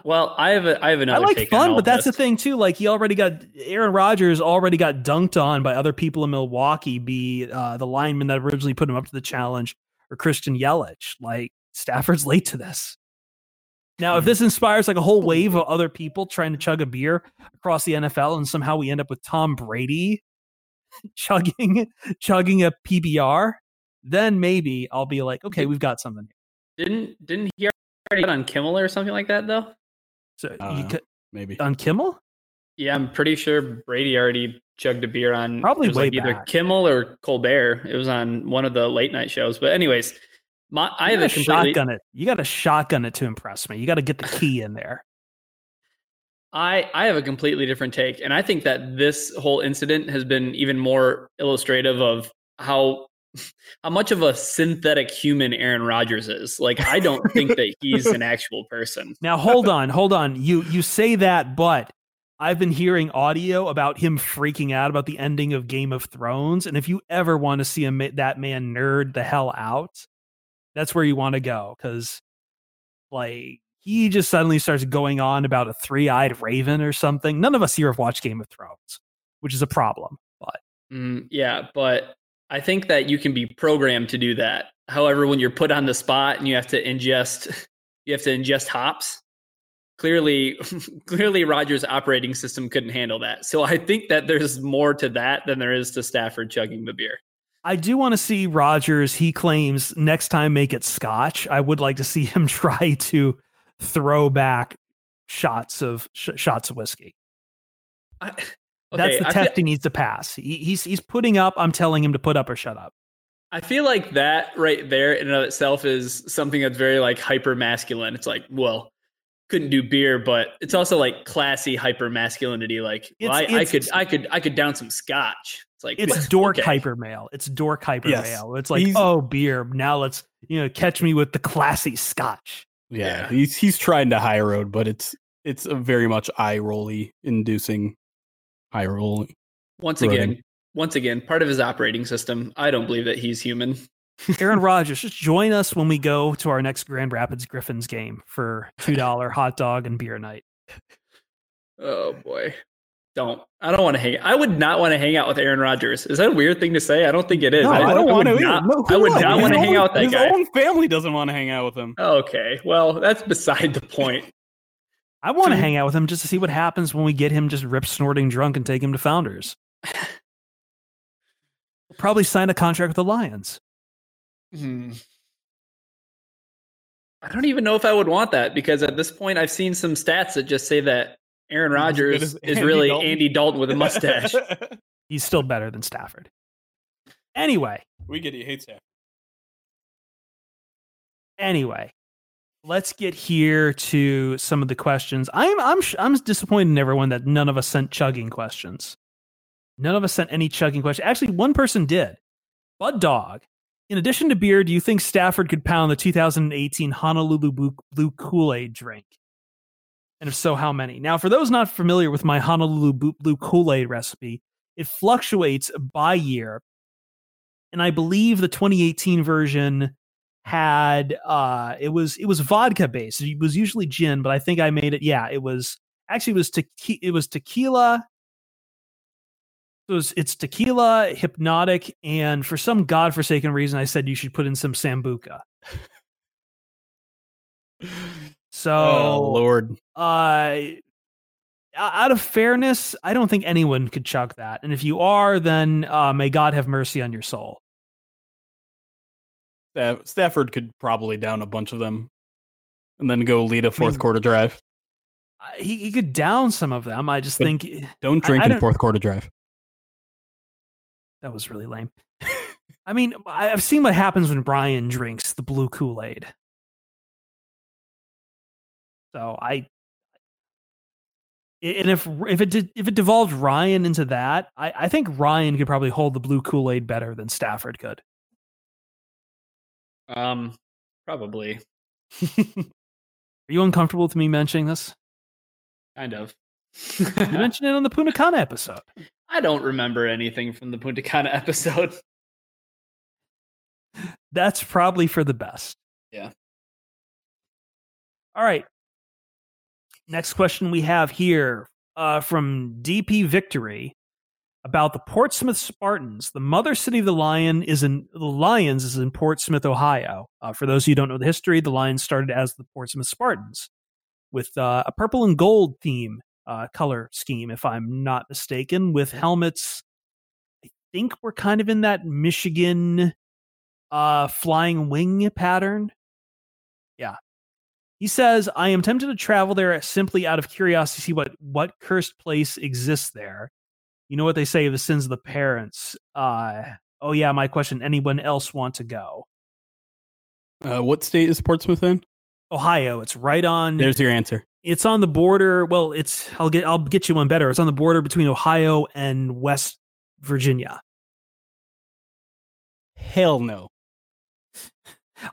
Well, I have another. I like take fun, but that's the thing too. Like, Aaron Rodgers already got dunked on by other people in Milwaukee, the lineman that originally put him up to the challenge, or Christian Yelich. Like, Stafford's late to this. Now, if this inspires like a whole wave of other people trying to chug a beer across the NFL, and somehow we end up with Tom Brady chugging a PBR, then maybe I'll be like, okay, we've got something. Didn't he? On Kimmel or something like that, though. So maybe on Kimmel. Yeah, I'm pretty sure Brady already chugged a beer on probably like either Kimmel or Colbert. It was on one of the late night shows. But anyways, I have a shotgun it. You got to shotgun it to impress me. You got to get the key in there. I have a completely different take, and I think that this whole incident has been even more illustrative of how how much of a synthetic human Aaron Rodgers is. Like, I don't think that he's an actual person. Now, hold on. You say that, but I've been hearing audio about him freaking out about the ending of Game of Thrones. And if you ever want to see that man nerd the hell out, that's where you want to go. Because, like, he just suddenly starts going on about a three-eyed raven or something. None of us here have watched Game of Thrones, which is a problem. But I think that you can be programmed to do that. However, when you're put on the spot and you have to ingest hops, clearly Rodgers' operating system couldn't handle that. So I think that there's more to that than there is to Stafford chugging the beer. I do want to see Rodgers, he claims, next time make it scotch. I would like to see him try to throw back shots of whiskey. Okay, that's the test he needs to pass. He's putting up. I'm telling him to put up or shut up. I feel like that right there in and of itself is something that's very like hyper masculine. It's like, well, couldn't do beer, but it's also like classy hyper masculinity. Like, well, I could down some scotch. It's like it's dork hyper male. It's dork hyper male. It's like, oh, beer. Now let's catch me with the classy scotch. Yeah. He's trying to high road, but it's a very much eye rolly inducing. High roll. Once again, part of his operating system. I don't believe that he's human. Aaron Rodgers, just join us when we go to our next Grand Rapids Griffins game for $2 hot dog and beer night. Oh boy. I don't want to hang out. I would not want to hang out with Aaron Rodgers. Is that a weird thing to say? I don't think it is. No, I don't want to. I would not want to hang out with that guy. His own family doesn't want to hang out with him. Okay. Well, that's beside the point. I want to hang out with him just to see what happens when we get him just rip snorting drunk and take him to Founders. We'll probably sign a contract with the Lions. I don't even know if I would want that, because at this point I've seen some stats that just say that Aaron Rodgers is really Andy Dalton with a mustache. He's still better than Stafford. Anyway. We get he hates Stafford. Anyway. Let's get here to some of the questions. I'm disappointed in everyone that none of us sent chugging questions. None of us sent any chugging questions. Actually, one person did. Bud Dog. In addition to beer, do you think Stafford could pound the 2018 Honolulu Blue Kool-Aid drink? And if so, how many? Now, for those not familiar with my Honolulu Blue Kool-Aid recipe, it fluctuates by year. And I believe the 2018 version had it was vodka based. It was usually gin, but I think I made it. Yeah, it was tequila. It's tequila, hypnotic, and for some godforsaken reason, I said you should put in some sambuca. So, oh, Lord, out of fairness, I don't think anyone could chug that, and if you are, then may God have mercy on your soul. Stafford could probably down a bunch of them and then go lead a fourth quarter drive. He could down some of them. I just think... Don't drink in fourth quarter drive. That was really lame. I mean, I've seen what happens when Brian drinks the blue Kool-Aid. So if it devolved Ryan into that, I think Ryan could probably hold the blue Kool-Aid better than Stafford could. Probably. Are you uncomfortable with me mentioning this? Kind of. You mentioned it on the Punta Cana episode. I don't remember anything from the Punta Cana episode. That's probably for the best. Yeah. All right. Next question we have here from DP Victory. About the Portsmouth Spartans, the mother city of the Lions is in Portsmouth, Ohio. For those who don't know the history, the Lions started as the Portsmouth Spartans with a purple and gold theme color scheme, if I'm not mistaken, with helmets. I think we're kind of in that Michigan flying wing pattern. Yeah. He says, I am tempted to travel there simply out of curiosity to see what cursed place exists there. You know what they say of the sins of the parents. Oh, yeah, my question. Anyone else want to go? What state is Portsmouth in? Ohio. It's right on. There's your answer. It's on the border. Well, I'll get you one better. It's on the border between Ohio and West Virginia. Hell no.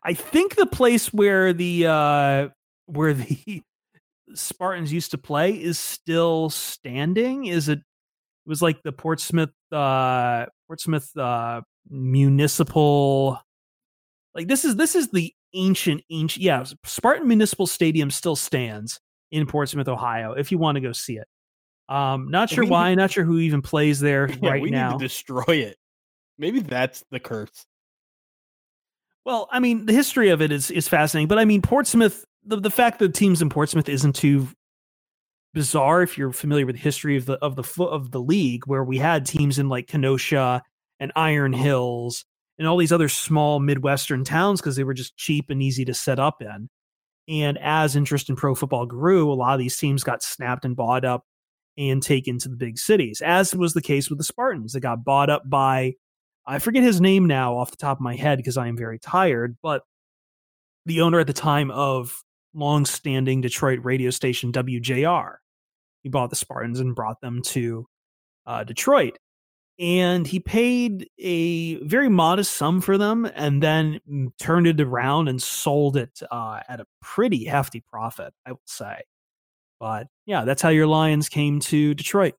I think the place where the Spartans used to play is still standing. It was like the Portsmouth Municipal. Like this is the ancient. Yeah, Spartan Municipal Stadium still stands in Portsmouth, Ohio, if you want to go see it. Not sure who even plays there right now. We need to destroy it. Maybe that's the curse. Well, I mean, the history of it is fascinating, but I mean, Portsmouth, the fact that teams in Portsmouth isn't too bizarre if you're familiar with the history of the league, where we had teams in like Kenosha and Iron Hills and all these other small Midwestern towns because they were just cheap and easy to set up in. And as interest in pro football grew, a lot of these teams got snapped and bought up and taken to the big cities, as was the case with the Spartans. They got bought up by, I forget his name now off the top of my head because I am very tired, but the owner at the time of longstanding Detroit radio station WJR. He bought the Spartans and brought them to Detroit. And he paid a very modest sum for them and then turned it around and sold it at a pretty hefty profit, I will say. But yeah, that's how your Lions came to Detroit.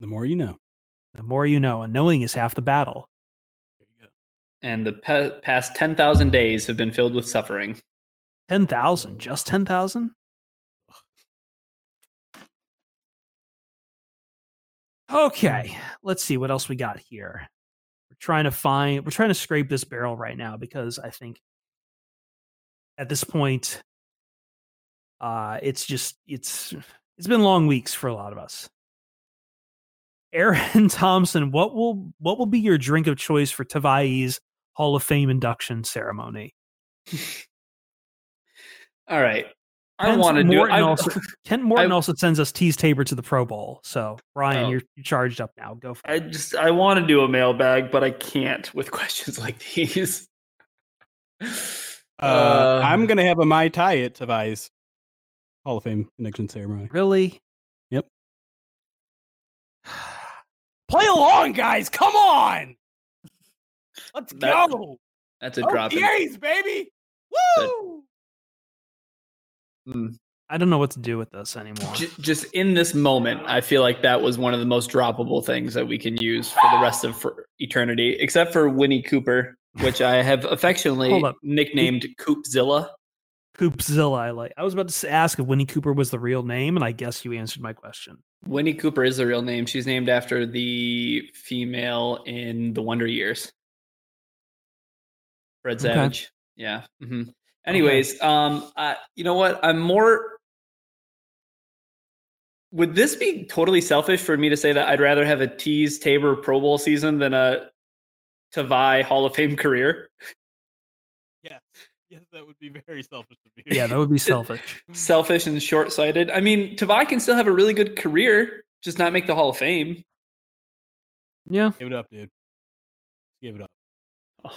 The more you know. The more you know, and knowing is half the battle. There you go. And the past 10,000 days have been filled with suffering. 10,000? Just 10,000? Okay, let's see what else we got here. We're trying to scrape this barrel right now because I think at this point, it's been long weeks for a lot of us. Aaron Thompson, what will be your drink of choice for Tavai's Hall of Fame induction ceremony? All right. Kent Morton also sends us Teez Tabor to the Pro Bowl. So, Brian, you're charged up now. Go for it. I want to do a mailbag, but I can't with questions like these. I'm going to have a Mai Tai at Tavai's Hall of Fame induction ceremony. Really? Yep. Play along, guys. Come on. Let's go. That's a drop. OTAs, baby. Woo! I don't know what to do with this anymore. Just in this moment, I feel like that was one of the most droppable things that we can use for the rest of eternity, except for Winnie Cooper, which I have affectionately nicknamed Coopzilla. Coopzilla, I like. I was about to ask if Winnie Cooper was the real name, and I guess you answered my question. Winnie Cooper is the real name. She's named after the female in The Wonder Years. Fred Savage. Okay. Yeah. Mm-hmm. Anyways, you know what? Would this be totally selfish for me to say that I'd rather have a Teez Tabor Pro Bowl season than a Tavai Hall of Fame career? Yeah. Yes, that would be very selfish to me. Yeah, that would be selfish. Selfish and short-sighted. I mean, Tavai can still have a really good career, just not make the Hall of Fame. Yeah. Give it up, dude. Give it up. Oh,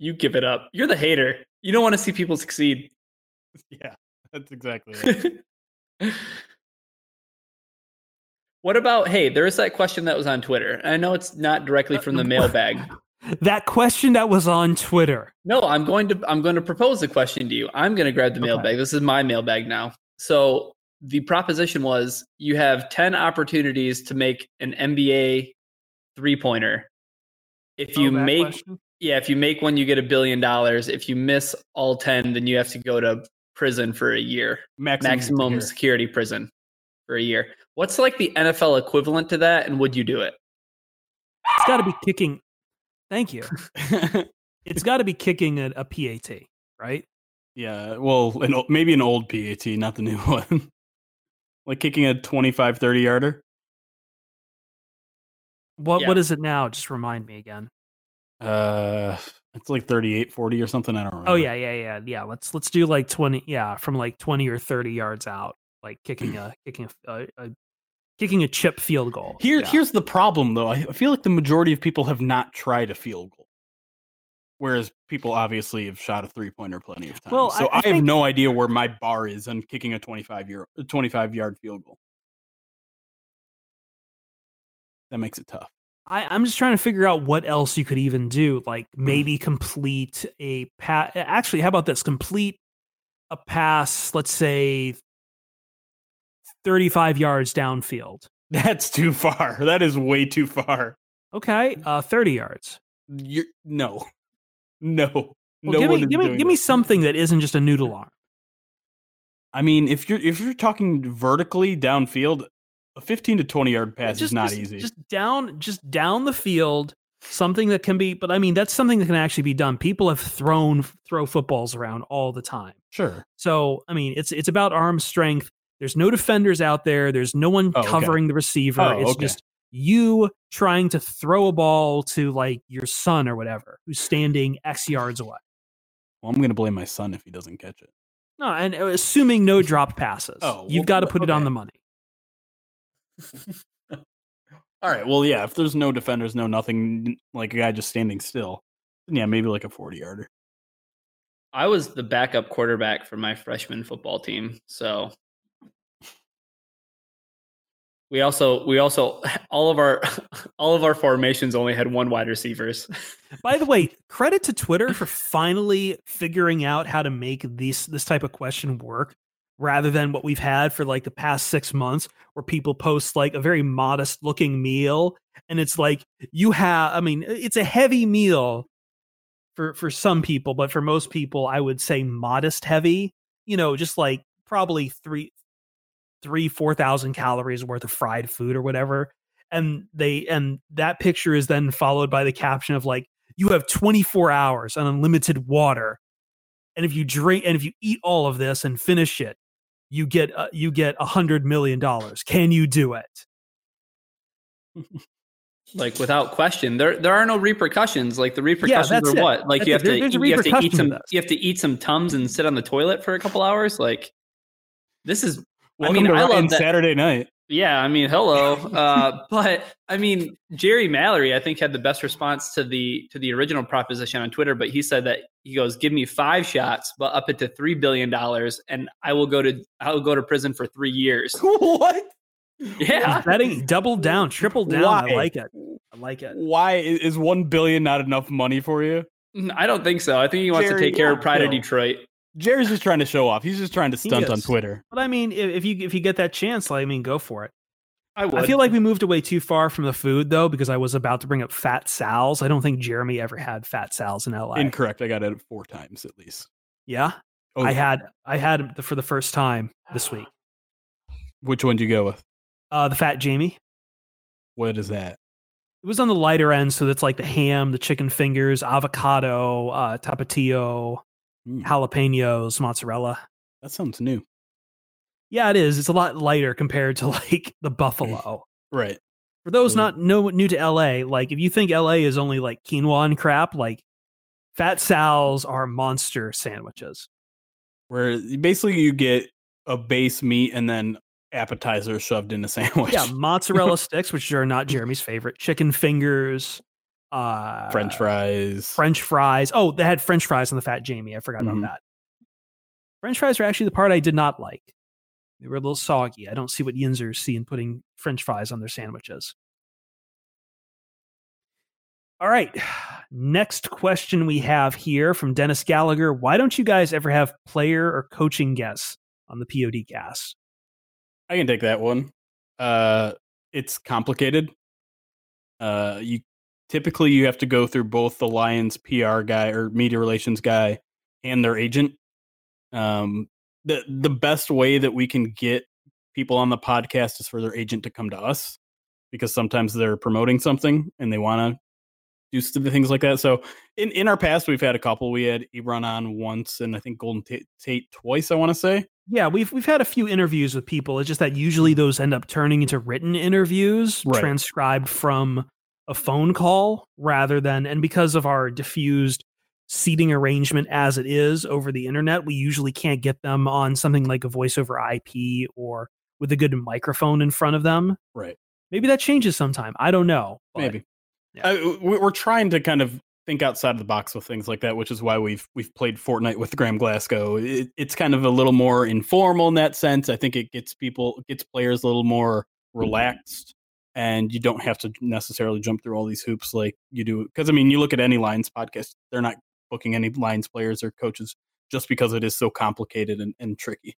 you give it up. You're the hater. You don't want to see people succeed. Yeah, that's exactly right. What about, hey, there is that question that was on Twitter. I know it's not directly from the mailbag. That question that was on Twitter. No, I'm going to propose a question to you. I'm going to grab the mailbag. This is my mailbag now. So the proposition was you have 10 opportunities to make an NBA three-pointer. If you make one, you get $1 billion. If you miss all 10, then you have to go to prison for a year. Maximum security prison for a year. What's like the NFL equivalent to that, and would you do it? It's got to be kicking. Thank you. It's got to be kicking a PAT, right? Yeah, well, maybe an old PAT, not the new one. Like kicking a 25, 30-yarder. What is it now? Just remind me again. It's like 38, 40 or something. I don't remember. Oh yeah. Let's do like 20. Yeah, from like 20 or 30 yards out, like kicking a chip field goal. Here's the problem though. I feel like the majority of people have not tried a field goal, whereas people obviously have shot a 3-pointer plenty of times. Well, so I have no idea where my bar is on kicking a 25 yard field goal. That makes it tough. I'm just trying to figure out what else you could even do. Like maybe complete a pass. Actually, how about this? Complete a pass, let's say 35 yards downfield. That's too far. That is way too far. Okay. 30 yards. No. Well, give me something that isn't just a noodle arm. I mean, if you're talking vertically downfield, a 15 to 20 yard pass is not easy. Just down the field, something that can be, but I mean, that's something that can actually be done. People have throw footballs around all the time. Sure. So, I mean, it's about arm strength. There's no defenders out there. There's no one covering the receiver. Just you trying to throw a ball to like your son or whatever, who's standing X yards away. Well, I'm going to blame my son if he doesn't catch it. No, and assuming no drop passes, you've got to put it on the money. All right. Well, yeah, if there's no defenders, no nothing, like a guy just standing still, then yeah, maybe like a 40-yarder. I was the backup quarterback for my freshman football team, so we also all of our formations only had one wide receivers. By the way, credit to Twitter for finally figuring out how to make this type of question work, rather than what we've had for like the past 6 months, where people post like a very modest looking meal, and it's like it's a heavy meal for some people, but for most people, I would say modest heavy. You know, just like probably 4,000 calories worth of fried food or whatever. And that picture is then followed by the caption of like, you have 24 hours and unlimited water. And if you drink, and if you eat all of this and finish it, you get $100 million. Can you do it? Like without question, there are no repercussions. Like the repercussions are what? Like you have to eat some Tums and sit on the toilet for a couple hours. Like this is, I love that. Saturday night. Yeah, I mean, hello. But I mean, Jerry Mallory, I think, had the best response to the original proposition on Twitter. But he said that he goes, "Give me 5 shots, but up it to $3 billion, and I will go to prison for 3 years." What? Yeah, betting doubled down, tripled down. Why? I like it. Why is $1 billion not enough money for you? I don't think so. I think he wants to take care of Pride of Detroit. Jerry's just trying to show off. He's just trying to stunt on Twitter. But I mean, if you get that chance, like, I mean, go for it. I would. I feel like we moved away too far from the food, though, because I was about to bring up Fat Sal's. I don't think Jeremy ever had Fat Sal's in LA. Incorrect. I got it 4 times at least. Yeah? Oh, I had it for the first time this week. Which one did you go with? The Fat Jamie. What is that? It was on the lighter end, so that's like the ham, the chicken fingers, avocado, tapatio. Jalapenos, mozzarella. That sounds new. Yeah, it is. It's a lot lighter compared to like the buffalo. Right. For those new to LA, like if you think LA is only like quinoa and crap, like Fat Sal's are monster sandwiches, where basically you get a base meat and then appetizer shoved in a sandwich. Yeah, mozzarella sticks, which are not Jeremy's favorite. Chicken fingers. French fries. Oh, they had French fries on the Fat Jamie. I forgot about that. French fries are actually the part I did not like. They were a little soggy. I don't see what Yinzers see in putting French fries on their sandwiches. All right. Next question we have here from Dennis Gallagher. Why don't you guys ever have player or coaching guests on the PODcast? I can take that one. It's complicated. Typically, you have to go through both the Lions PR guy or media relations guy and their agent. The best way that we can get people on the podcast is for their agent to come to us, because sometimes they're promoting something and they want to do things like that. So in our past, we've had a couple. We had Ebron on once, and I think Golden Tate twice, I want to say. Yeah, we've had a few interviews with people. It's just that usually those end up turning into written interviews, transcribed from a phone call rather than, and because of our diffused seating arrangement as it is over the internet, we usually can't get them on something like a voice over IP or with a good microphone in front of them. Right. Maybe that changes sometime. I don't know. But, maybe. Yeah. We're trying to kind of think outside of the box with things like that, which is why we've played Fortnite with Graham Glasgow. It's kind of a little more informal in that sense. I think it gets players a little more relaxed. and you don't have to necessarily jump through all these hoops like you do. Because, I mean, you look at any Lions podcast, they're not booking any Lions players or coaches just because it is so complicated and tricky.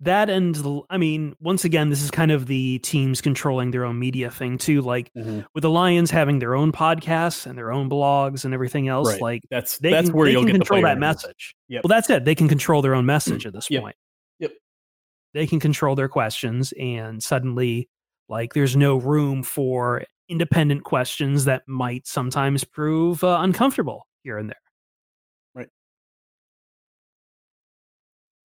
That, and I mean, once again, this is kind of the teams controlling their own media thing too. Like with the Lions having their own podcasts and their own blogs and everything else, right. Like that's where they can control that message. Yep. Well, that's it. They can control their own message at this point. Yep. They can control their questions, and suddenly, like, there's no room for independent questions that might sometimes prove uncomfortable here and there.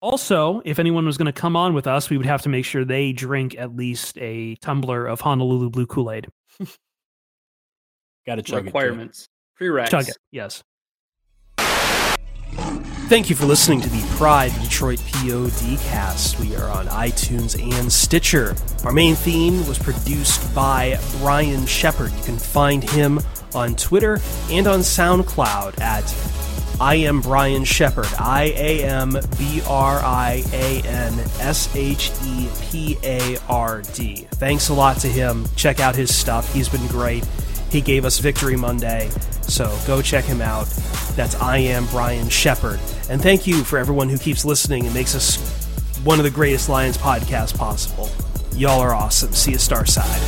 Also, if anyone was going to come on with us, we would have to make sure they drink at least a tumbler of Honolulu Blue Kool-Aid. Got to chug requirements. It. Requirements. Prereqs. Chug it, yes. Thank you for listening to the Pride of Detroit PODcast. We are on iTunes and Stitcher. Our main theme was produced by Brian Shepard. You can find him on Twitter and on SoundCloud at I am Brian Shepard, IAMBRIANSHEPARD. Thanks a lot to him. Check out his stuff. He's been great. He gave us Victory Monday, so go check him out. That's I am Brian Shepard. And thank you for everyone who keeps listening and makes us one of the greatest Lions podcasts possible. Y'all are awesome. See you Starside.